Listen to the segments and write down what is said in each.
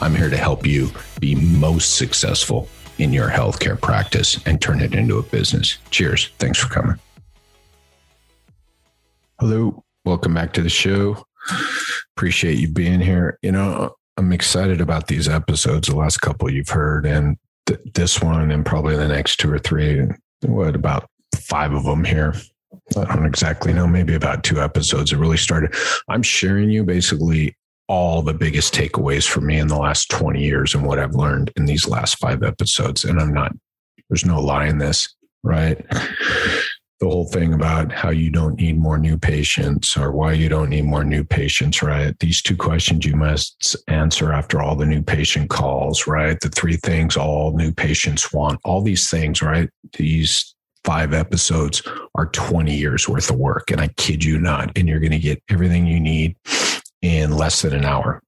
I'm here to help you be most successful in your healthcare practice and turn it into a business. Cheers. Thanks for coming. Hello. Welcome back to the show. Appreciate you being here. You know, I'm excited about these episodes, the last couple you've heard, and this one, and probably the next two or three, about five of them here. I don't exactly know, maybe about two episodes. It really started. I'm sharing you basically all the biggest takeaways for me in the last 20 years and what I've learned in these last five episodes. And there's no lie in this, right? The whole thing about how you don't need more new patients or why you don't need more new patients, right? These two questions you must answer after all the new patient calls, right? The three things all new patients want, all these things, right? These five episodes are 20 years worth of work. And I kid you not. And you're going to get everything you need in less than an hour.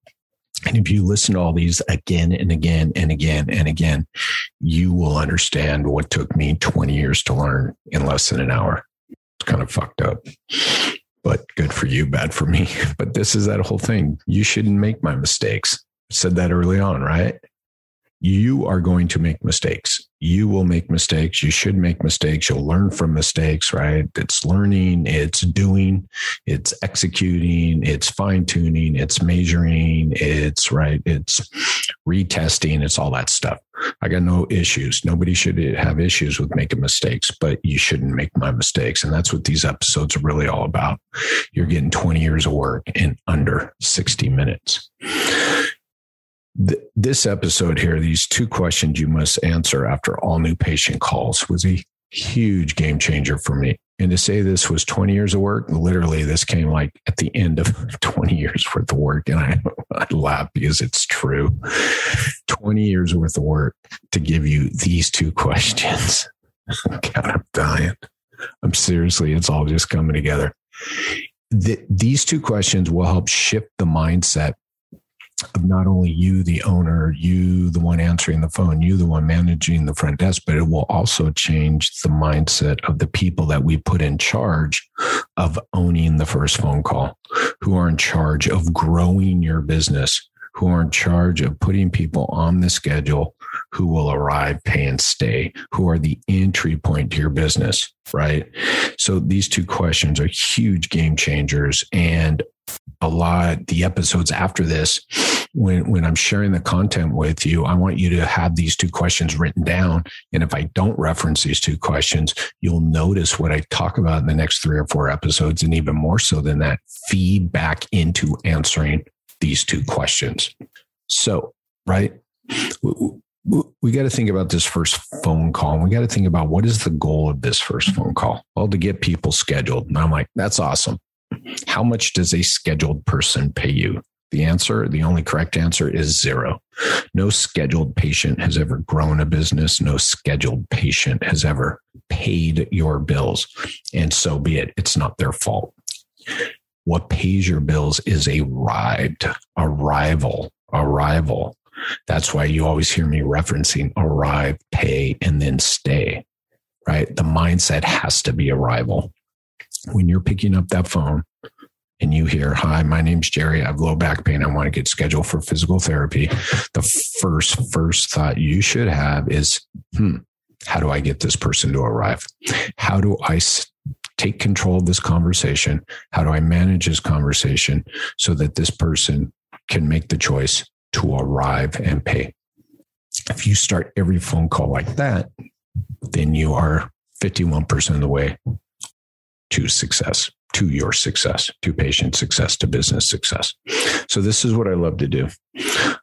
And if you listen to all these again and again and again and again, you will understand what took me 20 years to learn in less than an hour. It's kind of fucked up, but good for you, bad for me. But this is that whole thing. You shouldn't make my mistakes. I said that early on, right? You are going to make mistakes. You will make mistakes. You should make mistakes. You'll learn from mistakes, right? It's learning, it's doing, it's executing, it's fine tuning, it's measuring, it's right. It's retesting. It's all that stuff. I got no issues. Nobody should have issues with making mistakes, but you shouldn't make my mistakes. And that's what these episodes are really all about. You're getting 20 years of work in under 60 minutes. This episode here, these two questions you must answer after all new patient calls, was a huge game changer for me. And to say this was 20 years of work, literally this came like at the end of 20 years worth of work. And I laugh because it's true. 20 years worth of work to give you these two questions. God, I'm dying. I'm seriously, it's all just coming together. These two questions will help shift the mindset of not only you, the owner, you, the one answering the phone, you, the one managing the front desk, but it will also change the mindset of the people that we put in charge of owning the first phone call, who are in charge of growing your business, who are in charge of putting people on the schedule, who will arrive, pay, and stay, who are the entry point to your business, right? So these two questions are huge game changers. And a lot, the episodes after this, when I'm sharing the content with you, I want you to have these two questions written down. And if I don't reference these two questions, you'll notice what I talk about in the next three or four episodes. And even more so than that, feed back into answering these two questions. So, right, we got to think about this first phone call. And we got to think about what is the goal of this first phone call? Well, to get people scheduled. And I'm like, that's awesome. How much does a scheduled person pay you? The answer, the only correct answer is zero. No scheduled patient has ever grown a business. No scheduled patient has ever paid your bills. And so be it. It's not their fault. What pays your bills is arrival. That's why you always hear me referencing arrive, pay, and then stay, right? The mindset has to be arrival. When you're picking up that phone and you hear, hi, my name's Jerry. I have low back pain. I want to get scheduled for physical therapy. The first thought you should have is, how do I get this person to arrive? How do I take control of this conversation? How do I manage this conversation so that this person can make the choice to arrive and pay? If you start every phone call like that, then you are 51% of the way to success, to your success, to patient success, to business success. So this is what I love to do.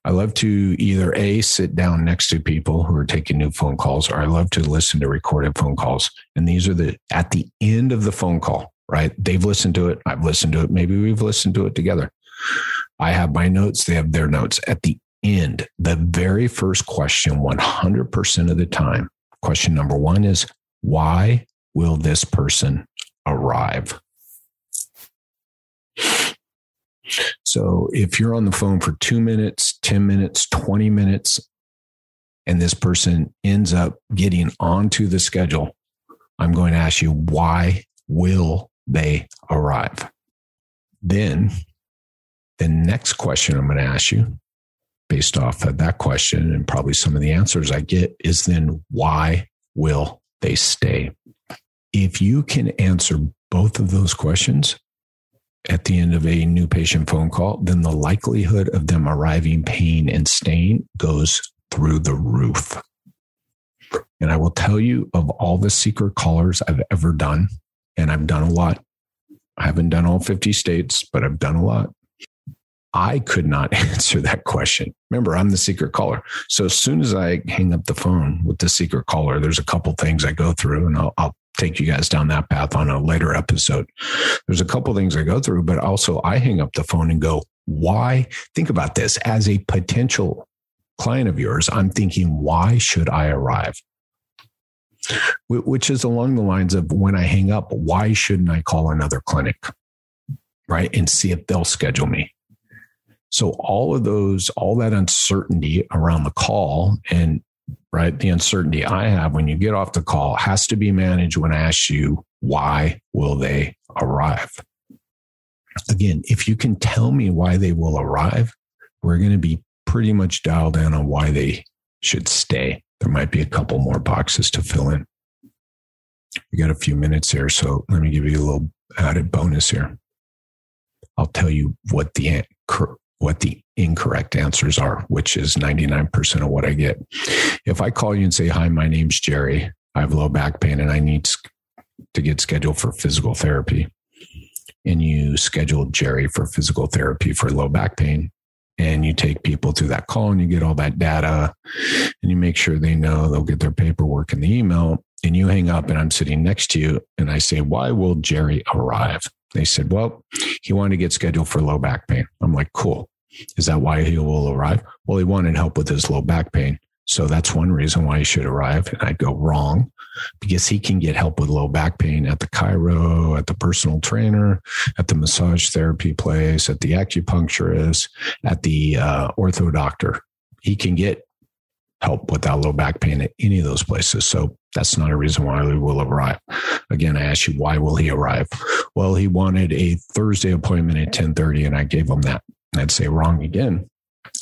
I love to either A, sit down next to people who are taking new phone calls, or I love to listen to recorded phone calls. And these are at the end of the phone call, right? They've listened to it. I've listened to it. Maybe we've listened to it together. I have my notes. They have their notes. At the end, the very first question, 100% of the time, question number one is, why will this person arrive? So if you're on the phone for 2 minutes, 10 minutes, 20 minutes, and this person ends up getting onto the schedule, I'm going to ask you, why will they arrive? Then the next question I'm going to ask you, based off of that question and probably some of the answers I get, is then why will they stay? If you can answer both of those questions at the end of a new patient phone call, then the likelihood of them arriving, paying, and staying goes through the roof. And I will tell you, of all the secret callers I've ever done, and I've done a lot, I haven't done all 50 states, but I've done a lot, I could not answer that question. Remember, I'm the secret caller. So as soon as I hang up the phone with the secret caller, there's a couple things I go through, and I'll take you guys down that path on a later episode. There's a couple things I go through, but also I hang up the phone and go, why? Think about this. As a potential client of yours, I'm thinking, why should I arrive? Which is along the lines of, when I hang up, why shouldn't I call another clinic, right? And see if they'll schedule me. So all of those, all that uncertainty around the call, and right, the uncertainty I have when you get off the call has to be managed when I ask you, why will they arrive? Again, if you can tell me why they will arrive, we're going to be pretty much dialed in on why they should stay. There might be a couple more boxes to fill in. We got a few minutes here, so let me give you a little added bonus here. I'll tell you what the incorrect answers are, which is 99% of what I get. If I call you and say, hi, my name's Jerry, I have low back pain and I need to get scheduled for physical therapy, and you schedule Jerry for physical therapy for low back pain, and you take people through that call and you get all that data and you make sure they know they'll get their paperwork and the email, and you hang up and I'm sitting next to you and I say, why will Jerry arrive? They said, well, he wanted to get scheduled for low back pain. I'm like, cool. Is that why he will arrive? Well, he wanted help with his low back pain. So that's one reason why he should arrive. And I'd go, wrong, because he can get help with low back pain at the chiro, at the personal trainer, at the massage therapy place, at the acupuncturist, at the ortho doctor. He can get help with that low back pain at any of those places. So that's not a reason why he will arrive. Again, I asked you, why will he arrive? Well, he wanted a Thursday appointment at 10:30 and I gave him that. And I'd say, wrong again.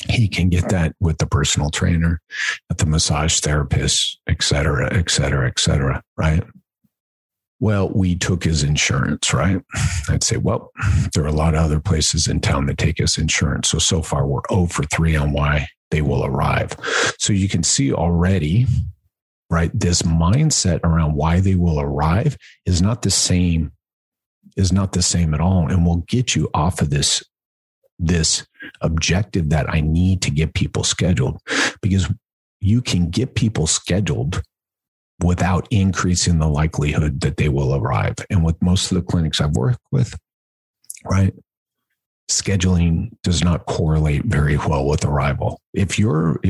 He can get that with the personal trainer, at the massage therapist, et cetera, et cetera, et cetera, right? Well, we took his insurance, right? I'd say, well, there are a lot of other places in town that take his insurance. So far we're 0 for 3 on why they will arrive. So you can see already, right? This mindset around why they will arrive is not the same at all. And will get you off of this objective that I need to get people scheduled, because you can get people scheduled without increasing the likelihood that they will arrive. And with most of the clinics I've worked with, right, scheduling does not correlate very well with arrival. If your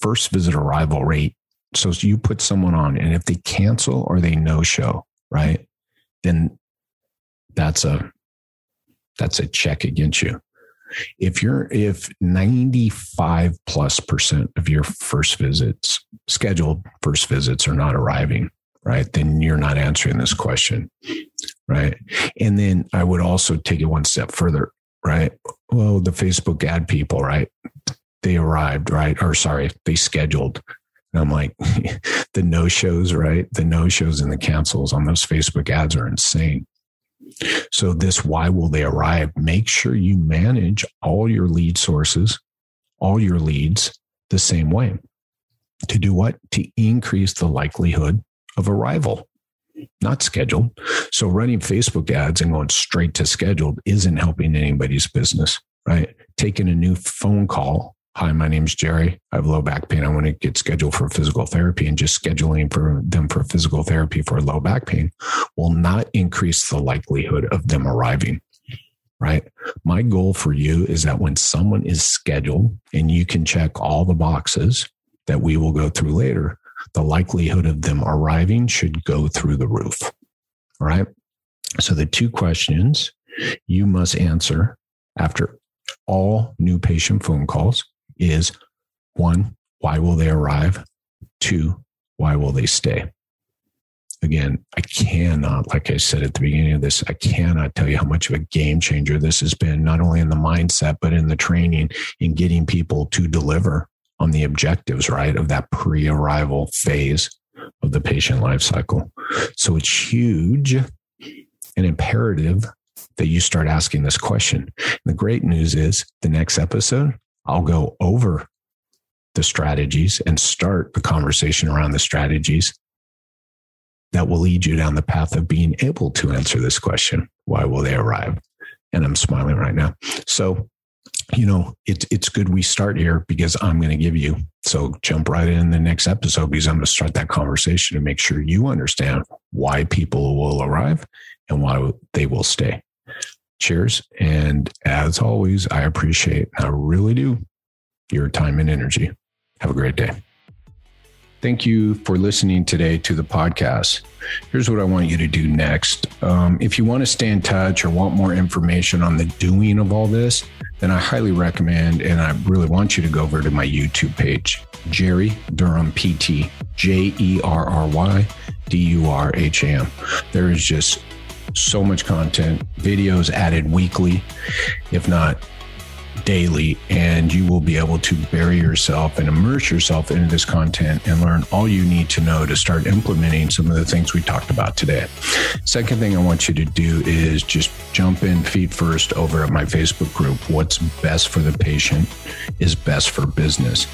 first visit arrival rate, so you put someone on and if they cancel or they no show, right, then that's a check against you. If 95%+ of your scheduled first visits are not arriving, right, then you're not answering this question, right? And then I would also take it one step further, right? Well, the Facebook ad people, right? They arrived, right? Or sorry, they scheduled. And I'm like, the no-shows, right? The no-shows and the cancels on those Facebook ads are insane. So this, why will they arrive? Make sure you manage all your lead sources, all your leads the same way. To do what? To increase the likelihood of arrival, not scheduled. So running Facebook ads and going straight to scheduled isn't helping anybody's business, right? Taking a new phone call. Hi, my name's Jerry. I have low back pain. I want to get scheduled for physical therapy, and just scheduling for them for physical therapy for low back pain will not increase the likelihood of them arriving, right? My goal for you is that when someone is scheduled, and you can check all the boxes that we will go through later, the likelihood of them arriving should go through the roof. All right. So the two questions you must answer after all new patient phone calls is 1, why will they arrive? 2, why will they stay? Again, I cannot, like I said at the beginning of this, I cannot tell you how much of a game changer this has been, not only in the mindset, but in the training, in getting people to deliver on the objectives, right, of that pre-arrival phase of the patient life cycle. So it's huge and imperative that you start asking this question. And the great news is the next episode, I'll go over the strategies and start the conversation around the strategies that will lead you down the path of being able to answer this question. Why will they arrive? And I'm smiling right now. So, you know, it's good we start here because I'm going to give you, so jump right in the next episode because I'm going to start that conversation to make sure you understand why people will arrive and why they will stay. Cheers. And as always, I appreciate, I really do, your time and energy. Have a great day. Thank you for listening today to the podcast. Here's what I want you to do next. If you want to stay in touch or want more information on the doing of all this, then I highly recommend, and I really want you to go over to my YouTube page, Jerry Durham PT, JerryDurham. There is just so much content, videos added weekly, if not daily, and you will be able to bury yourself and immerse yourself into this content and learn all you need to know to start implementing some of the things we talked about today. Second thing I want you to do is just jump in feet first over at my Facebook group. What's best for the patient is best for business.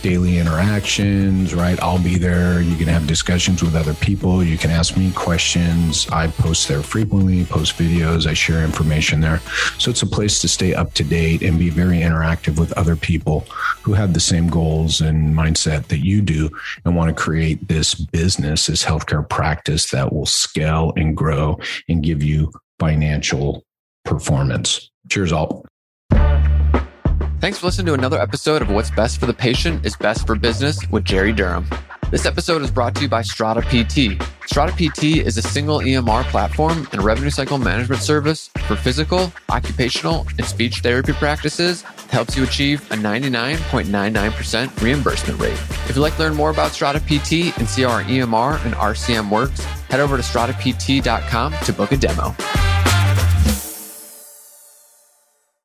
Daily interactions, right? I'll be there. You can have discussions with other people. You can ask me questions. I post there frequently, post videos. I share information there. So it's a place to stay up to date and be very interactive with other people who have the same goals and mindset that you do and want to create this business, this healthcare practice that will scale and grow and give you financial performance. Cheers, all. Thanks for listening to another episode of What's Best for the Patient is Best for Business with Jerry Durham. This episode is brought to you by Strata PT. Strata PT is a single EMR platform and revenue cycle management service for physical, occupational, and speech therapy practices that helps you achieve a 99.99% reimbursement rate. If you'd like to learn more about Strata PT and see how our EMR and RCM works, head over to stratapt.com to book a demo.